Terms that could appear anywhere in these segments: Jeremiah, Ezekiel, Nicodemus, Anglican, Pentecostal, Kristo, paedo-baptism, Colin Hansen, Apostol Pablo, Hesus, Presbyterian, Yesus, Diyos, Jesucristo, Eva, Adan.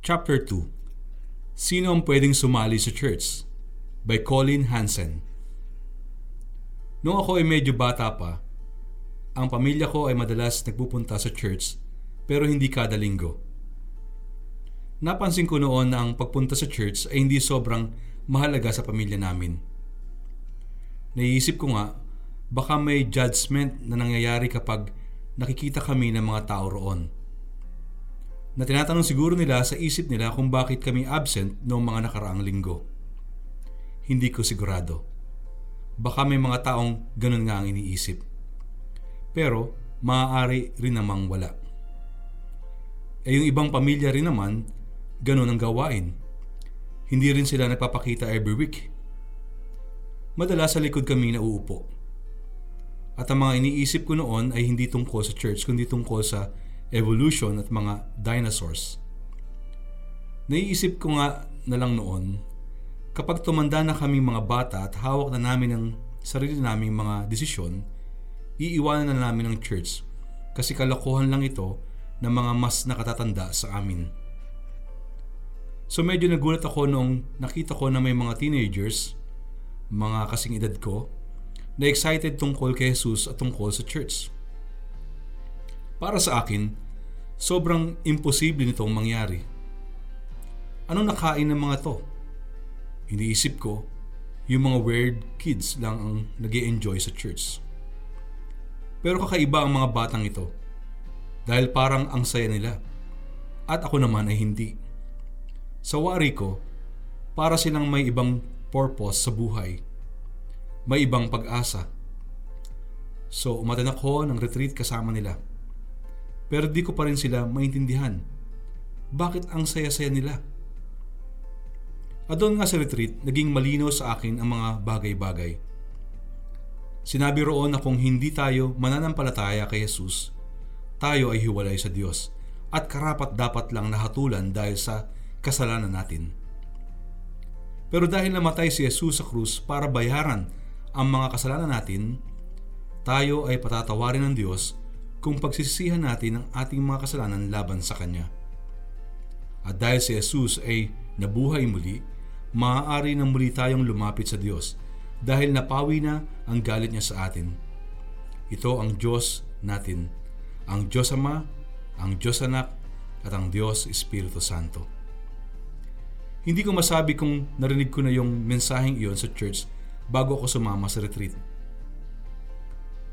Chapter 2. Sino ang pwedeng sumali sa church? By Colin Hansen. Noong ako ay medyo bata pa, ang pamilya ko ay madalas nagpupunta sa church pero hindi kada linggo. Napansin ko noon na ang pagpunta sa church ay hindi sobrang mahalaga sa pamilya namin. Naiisip ko nga, baka may judgment na nangyayari kapag nakikita kami ng mga tao roon. Na tinatanong siguro nila sa isip nila kung bakit kami absent noong mga nakaraang linggo. Hindi ko sigurado. Baka may mga taong ganun nga ang iniisip. Pero maaari rin namang wala. Eh yung ibang pamilya rin naman, ganun ang gawain. Hindi rin sila nagpapakita every week. Madalas sa likod kami nauupo. At ang mga iniisip ko noon ay hindi tungkol sa church kundi tungkol sa evolution at mga dinosaurs. Naiisip ko nga na lang noon, kapag tumanda na kaming mga bata at hawak na namin ang sarili naming mga desisyon, iiwanan na namin ang church kasi kalokohan lang ito ng mga mas nakatatanda sa amin. So medyo nagulat ako noong nakita ko na may mga teenagers, mga kasing edad ko, na excited tungkol kay Jesus at tungkol sa church. Para sa akin, sobrang imposible nitong mangyari. Ano nakain ng mga to? Iniisip ko, yung mga weird kids lang ang nag-e-enjoy sa church. Pero kakaiba ang mga batang ito dahil parang ang saya nila at ako naman ay hindi. Sa wari ko, para silang may ibang purpose sa buhay, may ibang pag-asa. So umaten ako ng retreat kasama nila. Pero di ko pa rin sila maintindihan. Bakit ang saya-saya nila? At doon nga sa retreat, naging malinaw sa akin ang mga bagay-bagay. Sinabi roon na kung hindi tayo mananampalataya kay Jesus, tayo ay hiwalay sa Diyos at karapat-dapat lang nahatulan dahil sa kasalanan natin. Pero dahil namatay si Jesus sa krus para bayaran ang mga kasalanan natin, tayo ay patatawarin ng Diyos kung pagsisisihan natin ang ating mga kasalanan laban sa Kanya. At dahil si Jesus ay nabuhay muli, maaari na muli tayong lumapit sa Diyos dahil napawi na ang galit Niya sa atin. Ito ang Diyos natin, ang Diyos Ama, ang Diyos Anak, at ang Diyos Espiritu Santo. Hindi ko masabi kung narinig ko na yung mensaheng iyon sa church bago ako sumama sa retreat.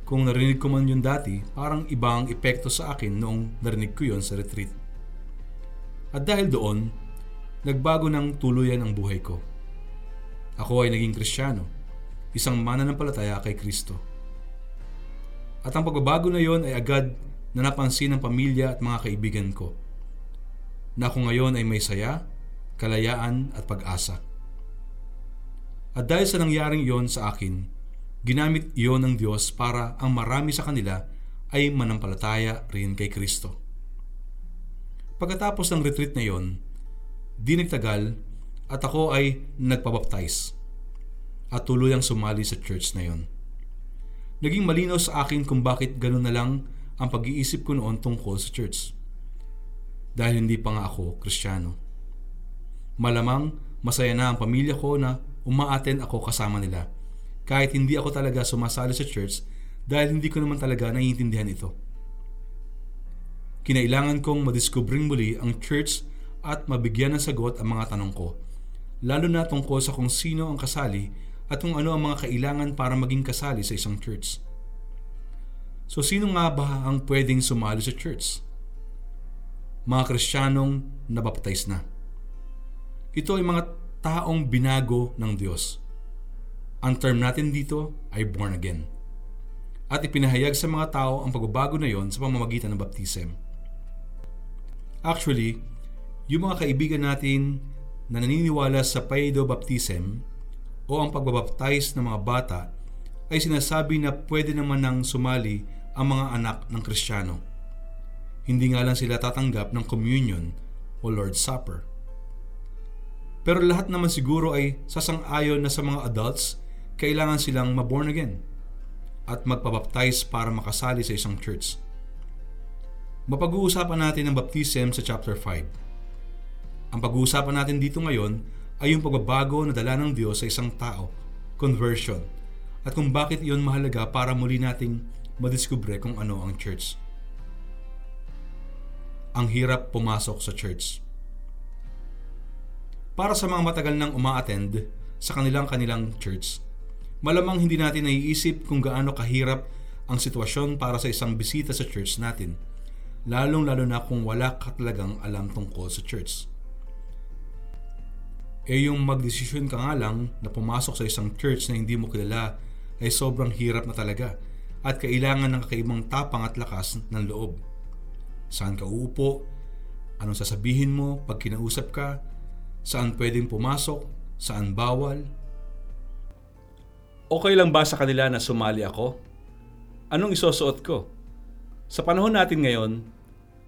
Kung narinig ko man yun dati, parang iba ang epekto sa akin noong narinig ko yun sa retreat. At dahil doon, nagbago ng tuluyan ang buhay ko. Ako ay naging Kristiyano, isang mananampalataya kay Kristo. At ang pagbabago na yun ay agad na napansin ng pamilya at mga kaibigan ko, na ako ngayon ay may saya, kalayaan at pag-asa. At dahil sa nangyaring yun sa akin, ginamit iyon ng Diyos para ang marami sa kanila ay manampalataya rin kay Kristo. Pagkatapos ng retreat na iyon, di nagtagal at ako ay nagpabaptize at tuluyang sumali sa church na iyon. Naging malinaw sa akin kung bakit ganun na lang ang pag-iisip ko noon tungkol sa church. Dahil hindi pa nga ako Kristiyano. Malamang masaya na ang pamilya ko na umaaten ako kasama nila. Kahit hindi ako talaga sumasali sa church dahil hindi ko naman talaga naiintindihan ito. Kinailangan kong madiskubring muli ang church at mabigyan ng sagot ang mga tanong ko, lalo na tungkol sa kung sino ang kasali at kung ano ang mga kailangan para maging kasali sa isang church. So sino nga ba ang pwedeng sumali sa church? Mga Kristiyanong nabaptize na. Ito ay mga taong binago ng Diyos. Ang term natin dito ay born again. At ipinahayag sa mga tao ang pagbabago na yon sa pamamagitan ng baptism. Actually, yung mga kaibigan natin na naniniwala sa paedo-baptism o ang pagbabaptize ng mga bata ay sinasabi na pwede naman nang sumali ang mga anak ng Kristiyano. Hindi nga lang sila tatanggap ng communion o Lord's Supper. Pero lahat naman siguro ay sasang-ayon na sa mga adults kailangan silang maborn again at magpabaptize para makasali sa isang church. Mapag-uusapan natin ang baptism sa chapter 5. Ang pag-uusapan natin dito ngayon ay yung pagbabago na dala ng Diyos sa isang tao, conversion, at kung bakit iyon mahalaga para muli nating madiskubre kung ano ang church. Ang hirap pumasok sa church. Para sa mga matagal nang uma-attend sa kanilang church, malamang hindi natin naiisip kung gaano kahirap ang sitwasyon para sa isang bisita sa church natin, lalong-lalo na kung wala ka talagang alam tungkol sa church. Yung magdesisyon ka nga lang na pumasok sa isang church na hindi mo kilala ay sobrang hirap na talaga at kailangan ng kakaibang tapang at lakas ng loob. Saan ka uupo? Anong sasabihin mo pag kinausap ka? Saan pwedeng pumasok? Saan bawal? Okay lang ba sa kanila na sumali ako? Anong isusuot ko? Sa panahon natin ngayon,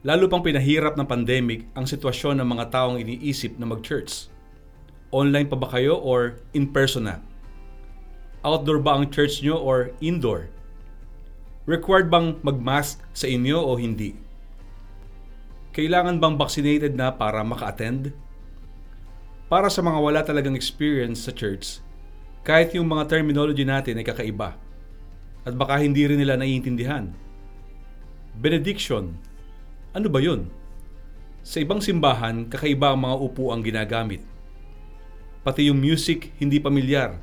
lalo pang pinahirap ng pandemic ang sitwasyon ng mga taong iniisip na mag-church. Online pa ba kayo or in-person na? Outdoor ba ang church nyo or indoor? Required bang mag-mask sa inyo o hindi? Kailangan bang vaccinated na para maka-attend? Para sa mga wala talagang experience sa church, kahit yung mga terminology natin ay kakaiba at baka hindi rin nila naiintindihan. Benediction, ano ba yun? Sa ibang simbahan, kakaiba ang mga upuang ginagamit. Pati yung music, hindi pamilyar.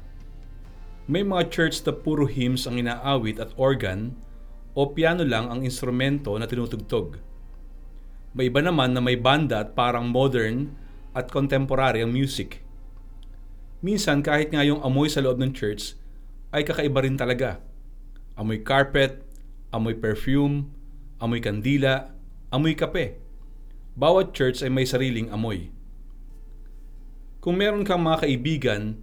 May mga church na puro hymns ang inaawit at organ o piano lang ang instrumento na tinutugtog. May iba naman na may banda at parang modern at contemporary ang music. Minsan kahit nga yung amoy sa loob ng church ay kakaiba rin talaga. Amoy carpet, amoy perfume, amoy kandila, amoy kape. Bawat church ay may sariling amoy. Kung meron kang mga kaibigan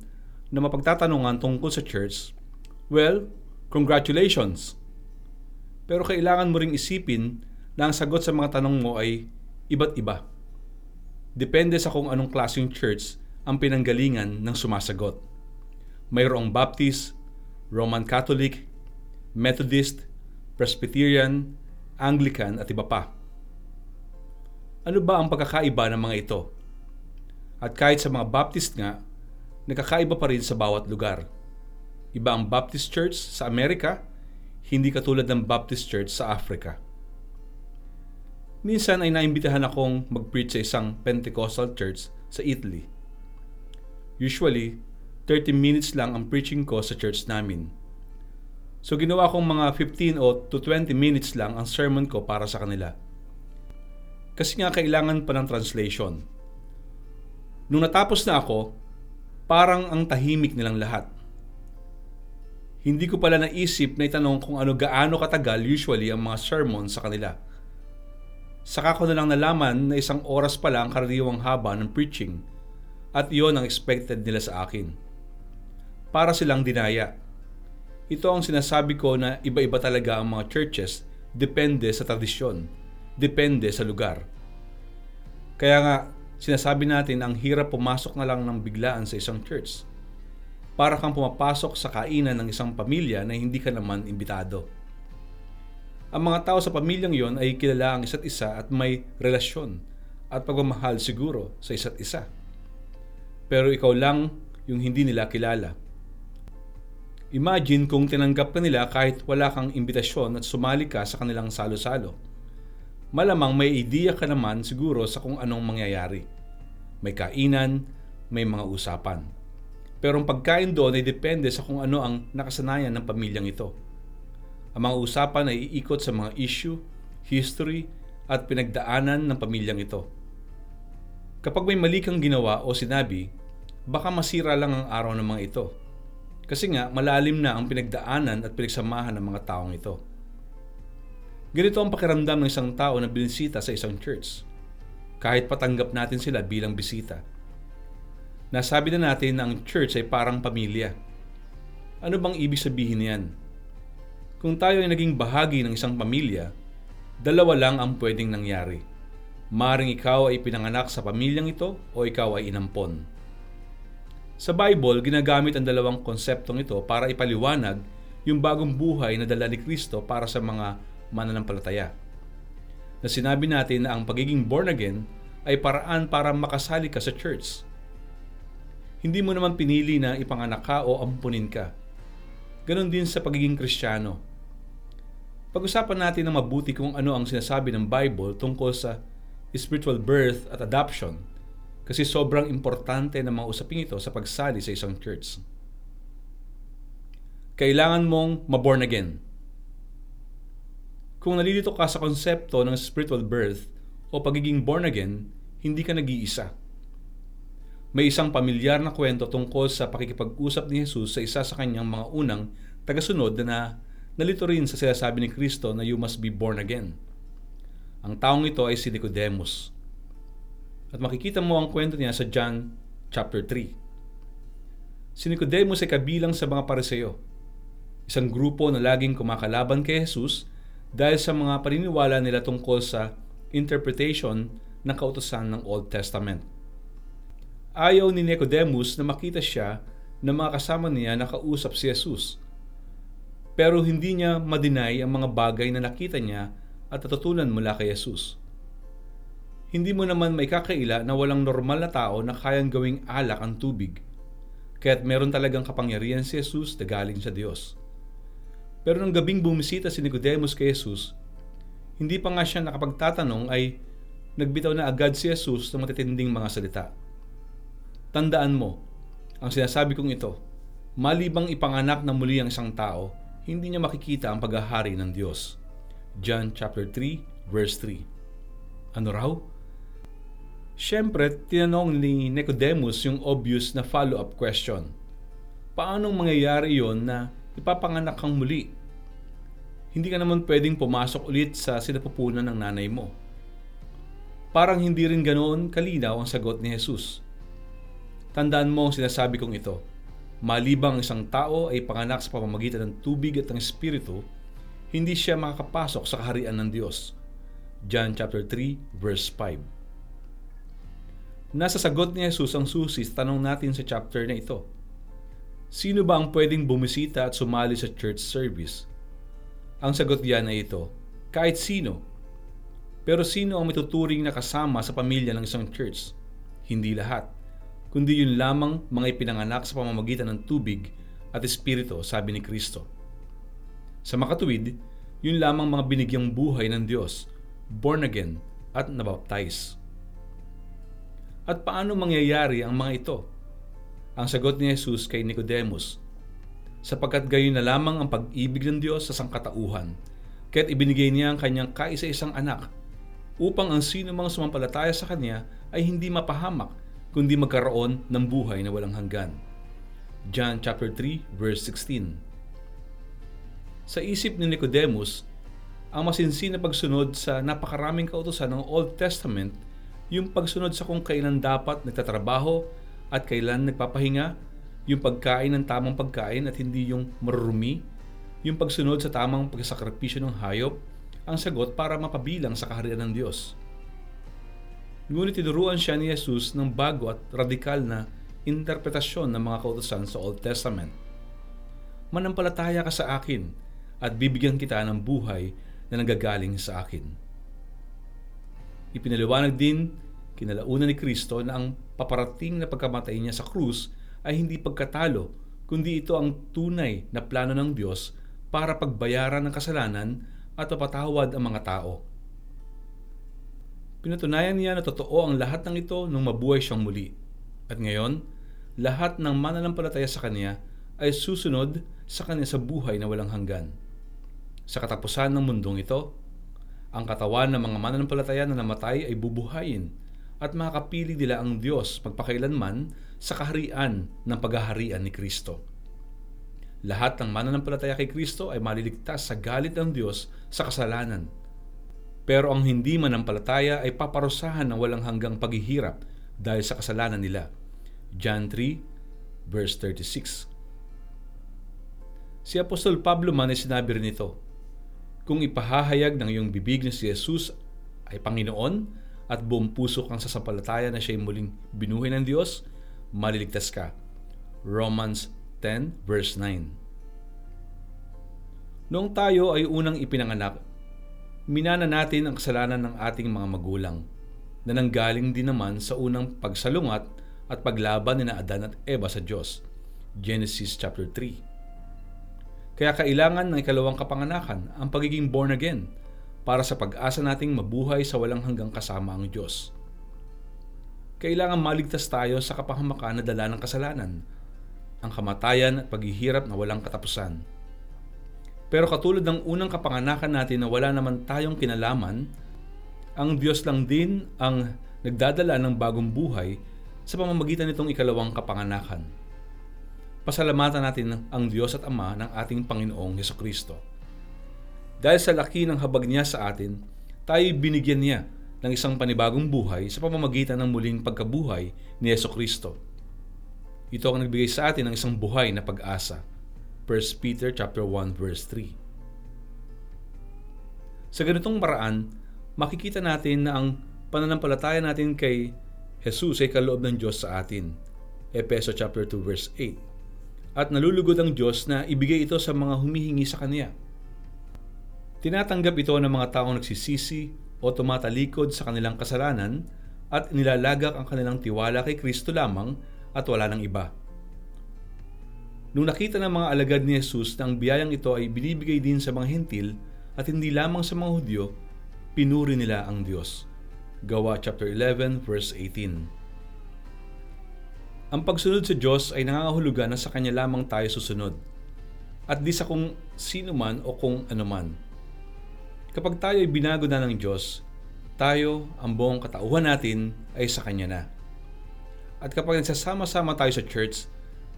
na mapagtatanungan tungkol sa church, well, congratulations! Pero kailangan mo ring isipin na ang sagot sa mga tanong mo ay iba't iba. Depende sa kung anong klaseng church ang pinanggalingan ng sumasagot. Mayroong Baptist, Roman Catholic, Methodist, Presbyterian, Anglican at iba pa. Ano ba ang pagkakaiba ng mga ito? At kahit sa mga Baptist nga, nagkakaiba pa rin sa bawat lugar. Iba ang Baptist Church sa Amerika, hindi katulad ng Baptist Church sa Africa. Minsan ay naimbitahan akong mag-preach sa isang Pentecostal church sa Italy. Usually, 30 minutes lang ang preaching ko sa church namin. So ginawa kong mga 15 o to 20 minutes lang ang sermon ko para sa kanila. Kasi nga kailangan pa ng translation. Nung natapos na ako, parang ang tahimik nilang lahat. Hindi ko pala naisip na itanong kung ano gaano katagal usually ang mga sermon sa kanila. Saka ko na lang nalaman na 1 oras pa lang karaniwang haba ng preaching at iyon ang expected nila sa akin. Para silang dinaya. Ito ang sinasabi ko na iba-iba talaga ang mga churches, depende sa tradisyon, depende sa lugar. Kaya nga, sinasabi natin ang hirap pumasok na lang ng biglaan sa isang church. Para kang pumapasok sa kainan ng isang pamilya na hindi ka naman imbitado. Ang mga tao sa pamilyang yon ay kilala ang isa't isa at may relasyon at pagmamahal siguro sa isa't isa. Pero ikaw lang yung hindi nila kilala. Imagine kung tinanggap ka nila kahit wala kang imbitasyon at sumali ka sa kanilang salo-salo. Malamang may ideya ka naman siguro sa kung anong mangyayari. May kainan, may mga usapan. Pero ang pagkain doon ay depende sa kung ano ang nakasanayan ng pamilyang ito. Ang mga usapan ay iikot sa mga issue, history, at pinagdaanan ng pamilyang ito. Kapag may mali kang ginawa o sinabi, baka masira lang ang araw ng mga ito. Kasi nga, malalim na ang pinagdaanan at pinagsamahan ng mga taong ito. Ganito ang pakiramdam ng isang tao na binisita sa isang church. Kahit patanggap natin sila bilang bisita. Nasabi na natin na ang church ay parang pamilya. Ano bang ibig sabihin niyan? Kung tayo ay naging bahagi ng isang pamilya, dalawa lang ang pwedeng nangyari. Maaring ikaw ay pinanganak sa pamilyang ito o ikaw ay inampon. Sa Bible, ginagamit ang dalawang konseptong ito para ipaliwanag yung bagong buhay na dala ni Kristo para sa mga mananampalataya. Na sinabi natin na ang pagiging born again ay paraan para makasali ka sa church. Hindi mo naman pinili na ipanganak ka o ampunin ka. Ganon din sa pagiging Kristiyano. Pag-usapan natin na mabuti kung ano ang sinasabi ng Bible tungkol sa spiritual birth at adoption kasi sobrang importante na mga usapin ito sa pagsali sa isang church. Kailangan mong maborn again. Kung nalilito ka sa konsepto ng spiritual birth o pagiging born again, hindi ka nag-iisa. May isang pamilyar na kwento tungkol sa pakikipag-usap ni Hesus sa isa sa kanyang mga unang tagasunod na nalito rin sa sinasabi ni Kristo na you must be born again. Ang taong ito ay si Nicodemus. At makikita mo ang kwento niya sa John chapter 3. Si Nicodemus ay kabilang sa mga Pariseo, isang grupo na laging kumakalaban kay Hesus dahil sa mga paniniwala nila tungkol sa interpretation ng kautusan ng Old Testament. Ayaw ni Nicodemus na makita siya na mga kasama niya nakausap si Hesus, pero hindi niya ma-deny ang mga bagay na nakita niya at natutunan mula kay Hesus. Hindi mo naman maikakaila na walang normal na tao na kayang gawing alak ang tubig, kaya't meron talagang kapangyarihan si Hesus na galing sa Diyos. Pero nang gabing bumisita si Nicodemus kay Hesus, hindi pa nga siya nakapagtatanong ay nagbitaw na agad si Hesus ng matitinding mga salita. Tandaan mo, ang sinasabi kong ito, malibang ipanganak na muli ang isang tao, hindi niya makikita ang paghahari ng Diyos. John chapter 3, verse 3. Ano raw? Siyempre, tinanong ni Nicodemus yung obvious na follow-up question. Paanong mangyayari yon na ipapanganak kang muli? Hindi ka naman pwedeng pumasok ulit sa sinapupunan ng nanay mo. Parang hindi rin ganoon kalinaw ang sagot ni Hesus. Tandaan mo ang sinasabi kong ito. Malibang isang tao ay panganak sa pamamagitan ng tubig at ng espiritu, hindi siya makakapasok sa kaharian ng Diyos. John chapter 3 verse 5. Nasa sagot ni Hesus ang susi sa tanong natin sa chapter na ito. Sino ba ang pwedeng bumisita at sumali sa church service? Ang sagot diyan ay ito, kahit sino. Pero sino ang matuturing na kasama sa pamilya ng isang church? Hindi lahat, kundi yun lamang mga ipinanganak sa pamamagitan ng tubig at espiritu, sabi ni Kristo. Sa makatuwid, yun lamang mga binigyang buhay ng Diyos, born again at nabaptize. At paano mangyayari ang mga ito? Ang sagot ni Hesus kay Nicodemus, sapagkat gayon na lamang ang pag-ibig ng Diyos sa sangkatauhan, kaya't ibinigay niya ang kanyang kaisa-isang anak, upang ang sino mang sumampalataya sa kanya ay hindi mapahamak, kundi magkaroon ng buhay na walang hanggan. John chapter 3 verse 16. Sa isip ni Nicodemus, ang masinsin na pagsunod sa napakaraming kautusan ng Old Testament, yung pagsunod sa kung kailan dapat nagtatrabaho at kailan nagpapahinga, yung pagkain ng tamang pagkain at hindi yung marurumi, yung pagsunod sa tamang pagsakripisyo ng hayop, ang sagot para mapabilang sa kaharian ng Diyos. Ngunit tinuruan siya ni Hesus ng bago at radikal na interpretasyon ng mga kautusan sa Old Testament. Manampalataya ka sa akin at bibigyan kita ng buhay na nanggagaling sa akin. Ipinaliwanag din kinalaunan ni Kristo na ang paparating na pagkamatay niya sa krus ay hindi pagkatalo, kundi ito ang tunay na plano ng Diyos para pagbayaran ng kasalanan at mapatawad ang mga tao. Pinatunayan niya na totoo ang lahat ng ito nung mabuhay siyang muli. At ngayon, lahat ng mananampalataya sa kanya ay susunod sa kanya sa buhay na walang hanggan. Sa katapusan ng mundong ito, ang katawan ng mga mananampalataya na namatay ay bubuhayin at makakapili nila ang Diyos magpakailanman sa kaharian ng paghaharian ni Kristo. Lahat ng mananampalataya kay Kristo ay maliligtas sa galit ng Diyos sa kasalanan. Pero ang hindi manampalataya ay paparusahan ng walang hanggang paghihirap dahil sa kasalanan nila. John 3, verse 36. Si Apostol Pablo man ay sinabi rin ito, kung ipahahayag ng iyong bibig na si Hesus ay Panginoon, at buong puso kang sasampalataya na siya'y muling binuhay ng Diyos, maliligtas ka. Romans 10 verse 9. Noong tayo ay unang ipinanganak, minana natin ang kasalanan ng ating mga magulang. na nanggaling din naman sa unang pagsalungat at paglaban ni Adan at Eva sa Diyos. Genesis chapter 3. Kaya kailangan ng ikalawang kapanganakan, ang pagiging born again, para sa pag-asa nating mabuhay sa walang hanggang kasama ang Diyos. Kailangan maligtas tayo sa kapahamakan na dala ng kasalanan, ang kamatayan at paghihirap na walang katapusan. Pero katulad ng unang kapanganakan natin na wala naman tayong kinalaman, ang Diyos lang din ang nagdadala ng bagong buhay sa pamamagitan nitong ikalawang kapanganakan. Pasalamatan natin ang Diyos at Ama ng ating Panginoong Jesucristo. Dahil sa laki ng habag niya sa atin, tayo binigyan niya ng isang panibagong buhay sa pamamagitan ng muling pagkabuhay ni Jesucristo. Ito ang nagbigay sa atin ng isang buhay na pag-asa. 1 Peter chapter 1 verse 3. Sa ganitong paraan, makikita natin na ang pananampalataya natin kay Jesus ay kaloob ng Diyos sa atin. Efeso chapter 2 verse 8. At nalulugod ang Diyos na ibigay ito sa mga humihingi sa Kanya. Tinatanggap ito ng mga taong nagsisisi o tumatalikod sa kanilang kasalanan at nilalagak ang kanilang tiwala kay Kristo lamang at wala ng iba. Nung nakita ng mga alagad ni Hesus na ang biyayang ito ay binibigay din sa mga Hentil at hindi lamang sa mga Hudyo, pinuri nila ang Diyos. Gawa chapter 11 verse 18. Ang pagsunod sa Diyos ay nangangahulugan na sa Kanya lamang tayo susunod at di sa kung sino man o kung ano man. Kapag tayo ay binago na ng Diyos, tayo, ang buong katauhan natin ay sa Kanya na. At kapag nagsasama-sama tayo sa church,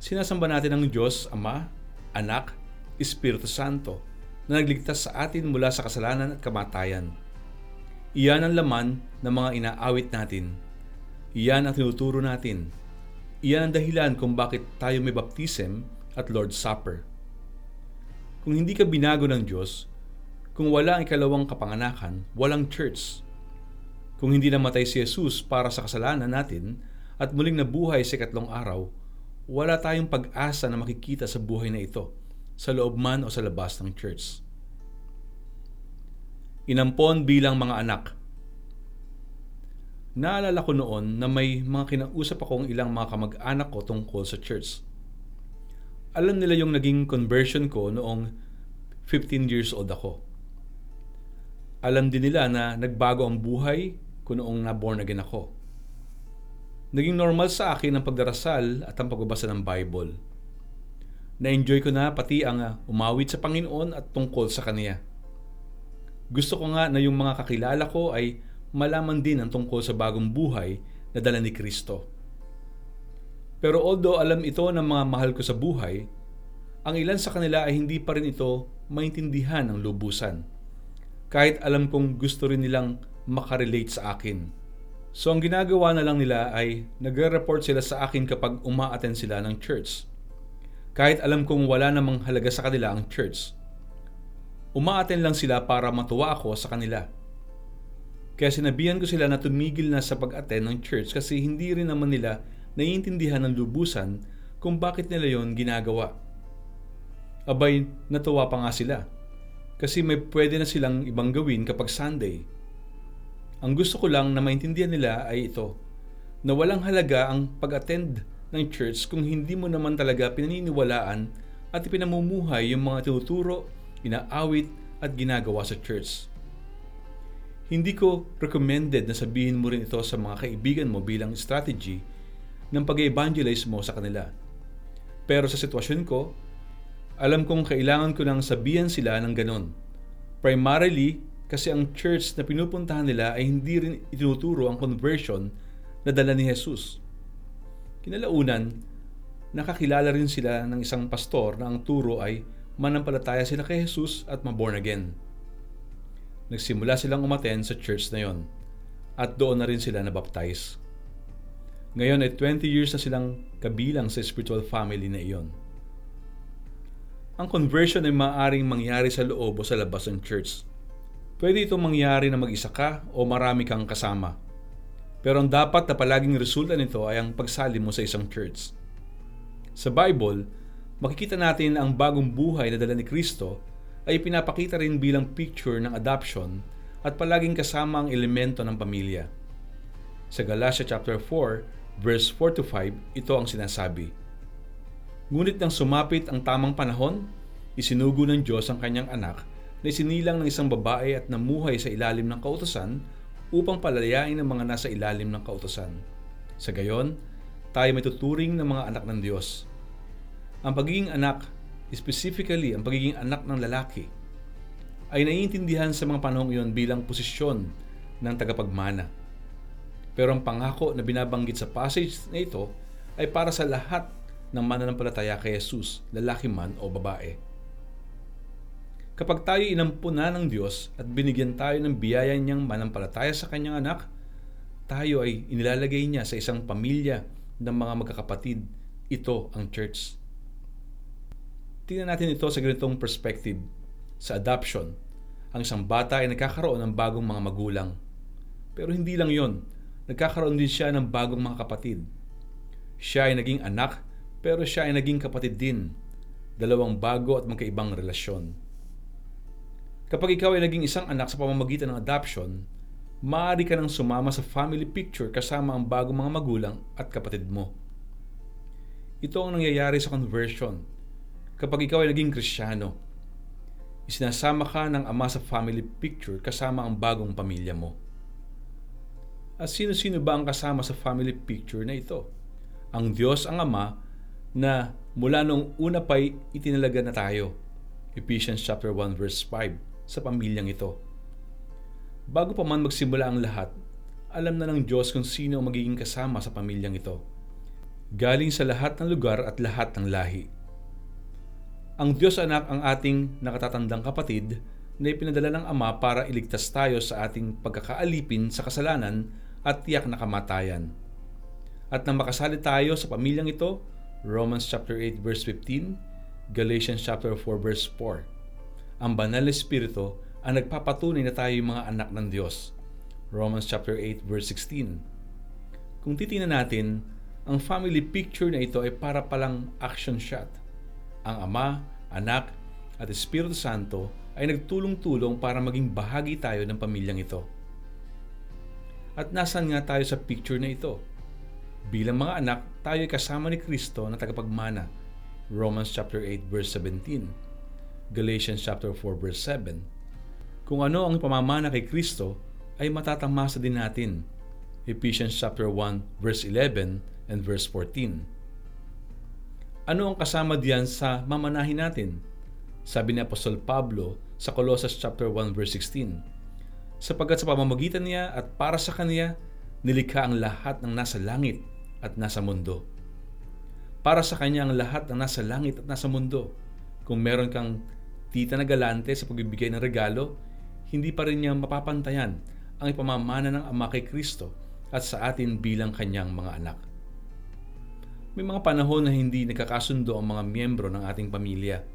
sinasamba natin ang Diyos, Ama, Anak, Espiritu Santo na nagligtas sa atin mula sa kasalanan at kamatayan. Iyan ang laman ng mga inaawit natin. Iyan ang tinuturo natin. Iyan ang dahilan kung bakit tayo may baptism at Lord's Supper. Kung hindi ka binago ng Diyos, kung wala ang ikalawang kapanganakan, walang church. Kung hindi namatay si Jesus para sa kasalanan natin at muling nabuhay sa ikatlong araw, wala tayong pag-asa na makikita sa buhay na ito, sa loob man o sa labas ng church. Inampon bilang mga anak. Naalala ko noon na may mga kinausap akong ilang mga kamag-anak ko tungkol sa church. Alam nila yung naging conversion ko noong 15 years old ako. Alam din nila na nagbago ang buhay ko noong na-born again ako. Naging normal sa akin ang pagdarasal at ang pagbabasa ng Bible. Na-enjoy ko na pati ang umawit sa Panginoon at tungkol sa Kanya. Gusto ko nga na yung mga kakilala ko ay malaman din ang tungkol sa bagong buhay na dala ni Kristo. Pero although alam ito ng mga mahal ko sa buhay, ang ilan sa kanila ay hindi pa rin ito maintindihan ng lubusan. Kahit alam kong gusto rin nilang makarelate sa akin. So ang ginagawa na lang nila ay nagre-report sila sa akin kapag umaattend sila ng church. Kahit alam kong wala namang halaga sa kanila ang church. Umaattend lang sila para matuwa ako sa kanila. Kaya sinabihan ko sila na tumigil na sa pag-attend ng church kasi hindi rin naman nila naiintindihan ng lubusan kung bakit nila yon ginagawa. Abay, natuwa pa nga sila. Kasi may pwede na silang ibang gawin kapag Sunday. Ang gusto ko lang na maintindihan nila ay ito, na walang halaga ang pag-attend ng church kung hindi mo naman talaga pinaniniwalaan at ipinamumuhay yung mga tinuturo, inaawit at ginagawa sa church. Hindi ko recommended na sabihin mo rin ito sa mga kaibigan mo bilang strategy ng pag-evangelize mo sa kanila. Pero sa sitwasyon ko, alam kong kailangan ko nang sabihan sila ng ganon. Primarily, kasi ang church na pinupuntahan nila ay hindi rin itinuturo ang conversion na dala ni Jesus. Kinalaunan, nakakilala rin sila ng isang pastor na ang turo ay manampalataya sila kay Jesus at maborn again. Nagsimula silang umattend sa church na yon at doon na rin sila nabaptize. Ngayon ay 20 years na silang kabilang sa spiritual family na iyon. Ang conversion ay maaaring mangyari sa loob o sa labas ng church. Pwede itong mangyari na mag-isa ka o marami kang kasama. Pero ang dapat na palaging resulta nito ay ang pagsali mo sa isang church. Sa Bible, makikita natin na ang bagong buhay na dala ni Kristo ay pinapakita rin bilang picture ng adoption at palaging kasama ang elemento ng pamilya. Sa Galatia chapter 4, verse 4 to 5, ito ang sinasabi. Ngunit nang sumapit ang tamang panahon, isinugo ng Diyos ang kanyang anak na isinilang ng isang babae at namuhay sa ilalim ng kautusan upang palayain ang mga nasa ilalim ng kautusan. Sa gayon, tayo may tuturing ng mga anak ng Diyos. Ang pagiging anak, specifically ang pagiging anak ng lalaki, ay naiintindihan sa mga panahong iyon bilang posisyon ng tagapagmana. Pero ang pangako na binabanggit sa passage na ito ay para sa lahat ng mananampalataya kay Yesus, lalaki man o babae. Kapag tayo inampuna ng Diyos at binigyan tayo ng biyaya niyang manampalataya sa kanyang anak, tayo ay inilalagay niya sa isang pamilya ng mga magkakapatid. Ito ang church. Tingnan natin ito sa ganitong perspective. Sa adoption, ang isang bata ay nagkakaroon ng bagong mga magulang. Pero hindi lang yon, nagkakaroon din siya ng bagong mga kapatid. Siya ay naging anak, pero siya ay naging kapatid din. Dalawang bago at magkaibang relasyon. Kapag ikaw ay naging isang anak sa pamamagitan ng adoption, maaari ka nang sumama sa family picture kasama ang bagong mga magulang at kapatid mo. Ito ang nangyayari sa conversion. Kapag ikaw ay naging Kristyano, isinasama ka ng ama sa family picture kasama ang bagong pamilya mo. At sino-sino ba ang kasama sa family picture na ito? Ang Diyos ang Ama na mula noong una pa'y itinalaga na tayo. Ephesians chapter 1 verse 5 sa pamilyang ito. Bago pa man magsimula ang lahat, alam na ng Diyos kung sino ang magiging kasama sa pamilyang ito. Galing sa lahat ng lugar at lahat ng lahi. Ang Diyos Anak ang ating nakatatandang kapatid na ipinadala ng Ama para iligtas tayo sa ating pagkakaalipin sa kasalanan at tiyak na kamatayan. At nang makasali tayo sa pamilyang ito, Romans chapter 8 verse 15, Galatians chapter 4 verse 4. Ang Banal na Espiritu ang nagpapatunay na tayo yung mga anak ng Diyos. Romans chapter 8 verse 16. Kung titingnan natin, ang family picture na ito ay para palang action shot. Ang Ama, Anak, at Espiritu Santo ay nagtulong-tulong para maging bahagi tayo ng pamilyang ito. At nasaan nga tayo sa picture na ito? Bilang mga anak, tayo ay kasama ni Kristo na tagapagmana. Romans chapter 8 verse 17. Galatians chapter 4 verse 7. Kung ano ang pamamana kay Kristo ay matatamasa din natin. Ephesians chapter 1 verse 11 and verse 14. Ano ang kasama diyan sa mamanahin natin? Sabi ni Apostol Pablo sa Colosas chapter 1 verse 16. Sapagkat sa pamamagitan niya at para sa kanya nilikha ang lahat ng nasa langit at nasa mundo. Para sa kanya ang lahat ng nasa langit at nasa mundo. Kung meron kang tita na galante sa pagbibigay ng regalo, hindi pa rin niya mapapantayan ang ipamamana ng Ama kay Kristo at sa atin bilang kanyang mga anak. May mga panahon na hindi nakakasundo ang mga miyembro ng ating pamilya.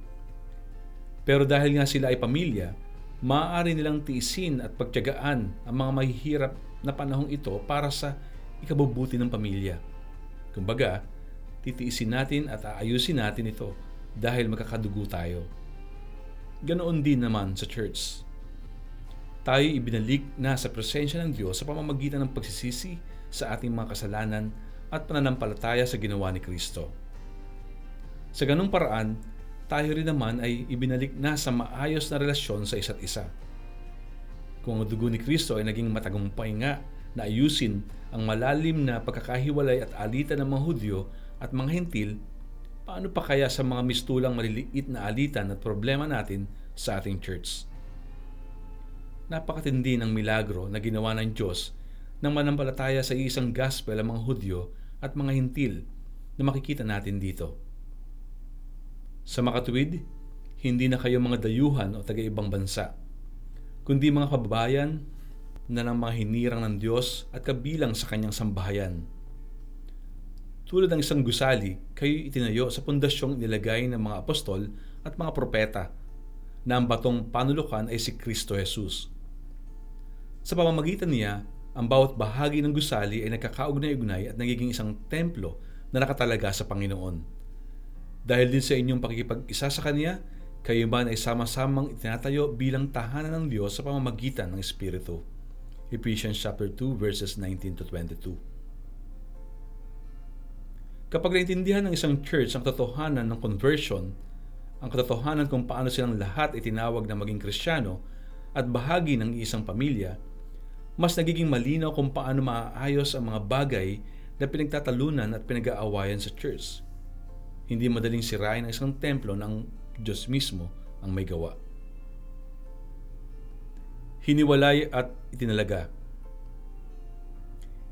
Pero dahil nga sila ay pamilya, maaari nilang tiisin at pagtiyagaan ang mga mahihirap na panahong ito para sa ikabubuti ng pamilya. Kumbaga, titiisin natin at aayusin natin ito dahil magkakadugo tayo. Ganoon din naman sa church. Tayo ibinalik na sa presensya ng Diyos sa pamamagitan ng pagsisisi sa ating mga kasalanan at pananampalataya sa ginawa ni Kristo. Sa ganung paraan, tayo rin naman ay ibinalik na sa maayos na relasyon sa isa't isa. Kung ang dugo ni Kristo ay naging matagumpay nga na ayusin ang malalim na pagkakahiwalay at alitan ng mga Hudyo at mga Hentil, paano pa kaya sa mga mistulang maliliit na alitan at problema natin sa ating church? Napakatindi ng milagro na ginawa ng Diyos nang manampalataya sa isang gospel ang mga Hudyo at mga Hentil na makikita natin dito. Sa makatuwid, hindi na kayo mga dayuhan o taga-ibang bansa, kundi mga kababayan na ng mga hinirang ng Diyos at kabilang sa kanyang sambahayan. Tulad ng isang gusali, kayo itinayo sa pundasyong nilagay ng mga apostol at mga propeta na ang batong panulukan ay si Kristo Hesus. Sa pamamagitan niya, ang bawat bahagi ng gusali ay nagkakaugnay-ugnay at nagiging isang templo na nakatalaga sa Panginoon. Dahil din sa inyong pakikipag-isa sa Kanya, kayo man ay sama-samang itinatayo bilang tahanan ng Diyos sa pamamagitan ng Espiritu. Ephesians chapter 2 verses 19 to 22. Kapag naintindihan ng isang church ang katotohanan ng conversion, ang katotohanan kung paano silang lahat itinawag na maging Kristiyano at bahagi ng isang pamilya, mas nagiging malinaw kung paano maaayos ang mga bagay na pinagtatalunan at pinag-aawayan sa church. Hindi madaling sirain ang isang templo ng Diyos mismo ang may gawa. Hiniwalay at itinalaga.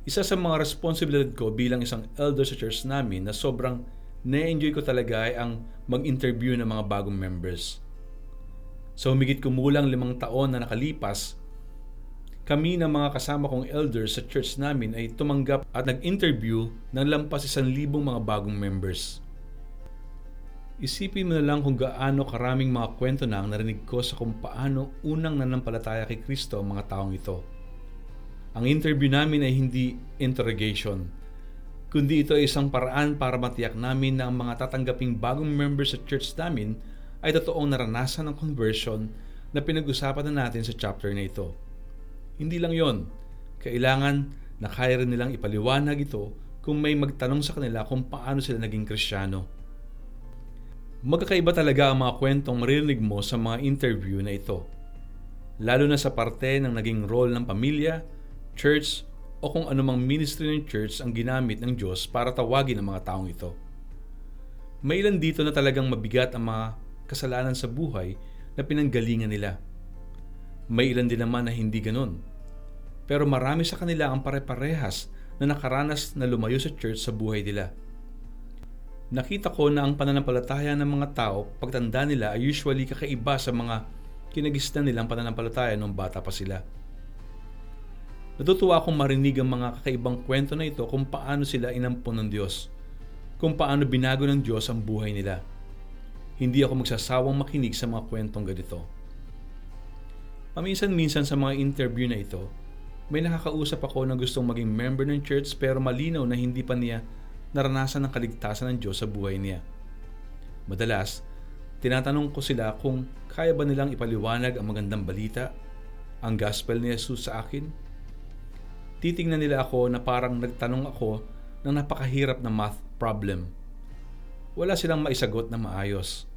Isa sa mga responsibilidad ko bilang isang elder sa church namin na sobrang na-enjoy ko talaga ay ang mag-interview ng mga bagong members. Sa humigit kumulang 5 taon na nakalipas, kami na mga kasama kong elders sa church namin ay tumanggap at nag-interview ng lampas 1,000 mga bagong members. Isipin mo na lang kung gaano karaming mga kwento na ang narinig ko sa kung paano unang nanampalataya kay Kristo ang mga taong ito. Ang interview namin ay hindi interrogation, kundi ito ay isang paraan para matiyak namin na ang mga tatanggaping bagong members sa church namin ay totoong naranasan ng conversion na pinag-usapan na natin sa chapter na ito. Hindi lang yon, kailangan na kaya rin nilang ipaliwanag ito kung may magtanong sa kanila kung paano sila naging Kristiyano. Magkakaiba talaga ang mga kwentong maririnig mo sa mga interview na ito, lalo na sa parte ng naging role ng pamilya, church, o kung anumang ministry ng church ang ginamit ng Diyos para tawagin ang mga taong ito. May ilan dito na talagang mabigat ang mga kasalanan sa buhay na pinanggalingan nila. May ilan din naman na hindi ganun. Pero marami sa kanila ang pare-parehas na nakaranas na lumayo sa church sa buhay nila. Nakita ko na ang pananampalataya ng mga tao pagtanda nila ay usually kakaiba sa mga kinagisnan nilang pananampalataya nung bata pa sila. Natutuwa akong marinig ang mga kakaibang kwento na ito kung paano sila inampon ng Diyos, kung paano binago ng Diyos ang buhay nila. Hindi ako magsasawang makinig sa mga kwentong ganito. Paminsan-minsan sa mga interview na ito, may nakakausap ako na gustong maging member ng church pero malinaw na hindi pa niya naranasan ang kaligtasan ng Diyos sa buhay niya. Madalas, tinatanong ko sila kung kaya ba nilang ipaliwanag ang magandang balita, ang gospel ni Yesus sa akin. Titingnan nila ako na parang nagtanong ako ng napakahirap na math problem. Wala silang maisagot na maayos.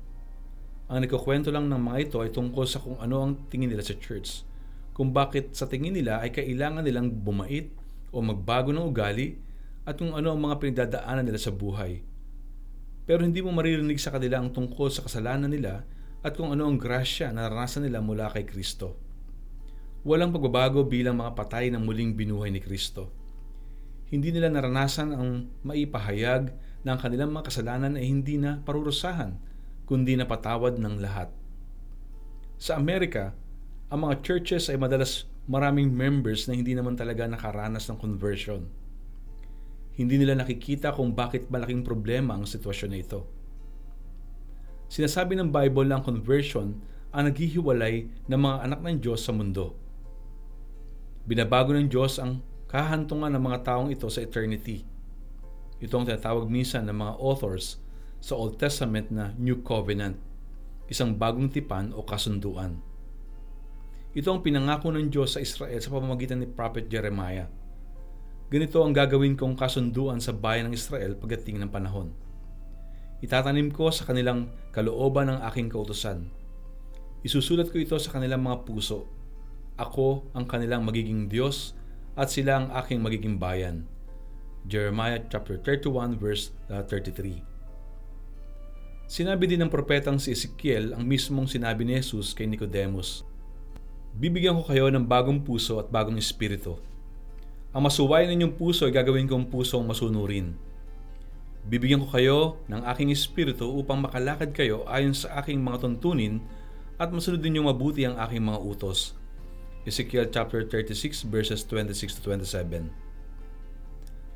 Ang nagkukwento lang ng mga ito ay tungkol sa kung ano ang tingin nila sa church, kung bakit sa tingin nila ay kailangan nilang bumait o magbago ng ugali at kung ano ang mga pinagdadaanan nila sa buhay. Pero hindi mo maririnig sa kanila ang tungkol sa kasalanan nila at kung ano ang grasya na naranasan nila mula kay Kristo. Walang pagbabago bilang mga patay na muling binuhay ni Kristo. Hindi nila naranasan ang maipahayag na ang kanilang mga kasalanan ay hindi na parurusahan, kundi napatawad ng lahat. Sa Amerika, ang mga churches ay madalas maraming members na hindi naman talaga nakaranas ng conversion. Hindi nila nakikita kung bakit malaking problema ang sitwasyon na ito. Sinasabi ng Bible na ang conversion ang naghihiwalay ng mga anak ng Diyos sa mundo. Binabago ng Diyos ang kahantungan ng mga taong ito sa eternity. Ito ang tinatawag minsan ng mga authors sa Old Testament na New Covenant, isang bagong tipan o kasunduan. Ito ang pinangako ng Diyos sa Israel sa pamamagitan ni Prophet Jeremiah. Ganito ang gagawin kong kasunduan sa bayan ng Israel pagdating ng panahon. Itatanim ko sa kanilang kalooban ng aking kautusan. Isusulat ko ito sa kanilang mga puso. Ako ang kanilang magiging Diyos at sila ang aking magiging bayan. Jeremiah chapter 31 verse 33. Sinabi din ng propetang si Ezekiel ang mismong sinabi ni Hesus kay Nicodemus. Bibigyan ko kayo ng bagong puso at bagong espiritu. Ang masuwain ninyong puso ay gagawin kong pusong masunurin. Bibigyan ko kayo ng aking espiritu upang makalakad kayo ayon sa aking mga tuntunin at masunod ninyong mabuti ang aking mga utos. Ezekiel chapter 36 verses 26 to 27.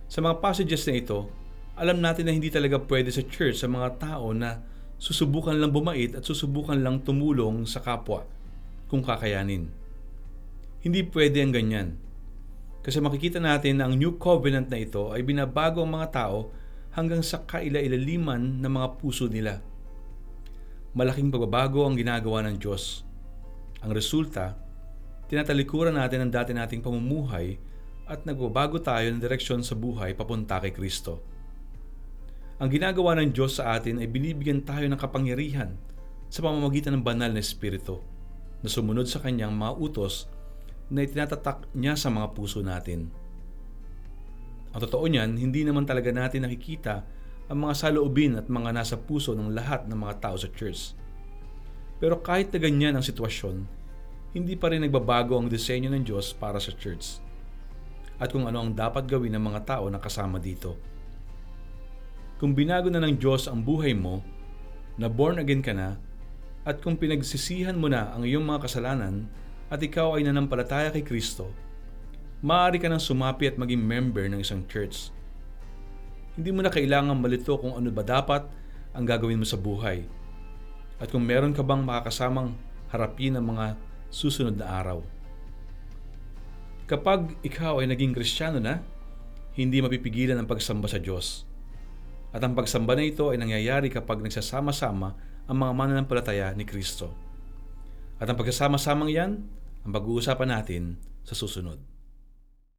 Sa mga passages na ito, alam natin na hindi talaga pwede sa church sa mga tao na susubukan lang bumait at susubukan lang tumulong sa kapwa kung kakayanin. Hindi pwede ang ganyan. Kasi makikita natin na ang New Covenant na ito ay binabago ang mga tao hanggang sa kaila-ilaliman ng mga puso nila. Malaking pagbabago ang ginagawa ng Diyos. Ang resulta, Tinatalikuran natin ang dati nating pamumuhay at nagbabago tayo ng direksyon sa buhay papunta kay Kristo. Ang ginagawa ng Diyos sa atin ay binibigyan tayo ng kapangyarihan sa pamamagitan ng banal na Espiritu na sumunod sa Kanyang mga utos na itinatatak niya sa mga puso natin. Ang totoo niyan, hindi naman talaga natin nakikita ang mga saloobin at mga nasa puso ng lahat ng mga tao sa church. Pero kahit na ganyan ang sitwasyon, hindi pa rin nagbabago ang disenyo ng Diyos para sa church at kung ano ang dapat gawin ng mga tao na kasama dito. Kung binago na ng Diyos ang buhay mo, na born again ka na, at kung pinagsisihan mo na ang iyong mga kasalanan at ikaw ay nanampalataya kay Kristo, maaari ka nang sumapi at maging member ng isang church. Hindi mo na kailangang malito kung ano ba dapat ang gagawin mo sa buhay at kung meron ka bang makakasamang harapin ang mga susunod na araw. Kapag ikaw ay naging Kristiyano na, hindi mapipigilan ang pagsamba sa Diyos. At ang pagsamba na ito ay nangyayari kapag nagsasama-sama ang mga mananampalataya ni Kristo. At ang pagsasama-samang yan, ang pag-uusapan natin sa susunod.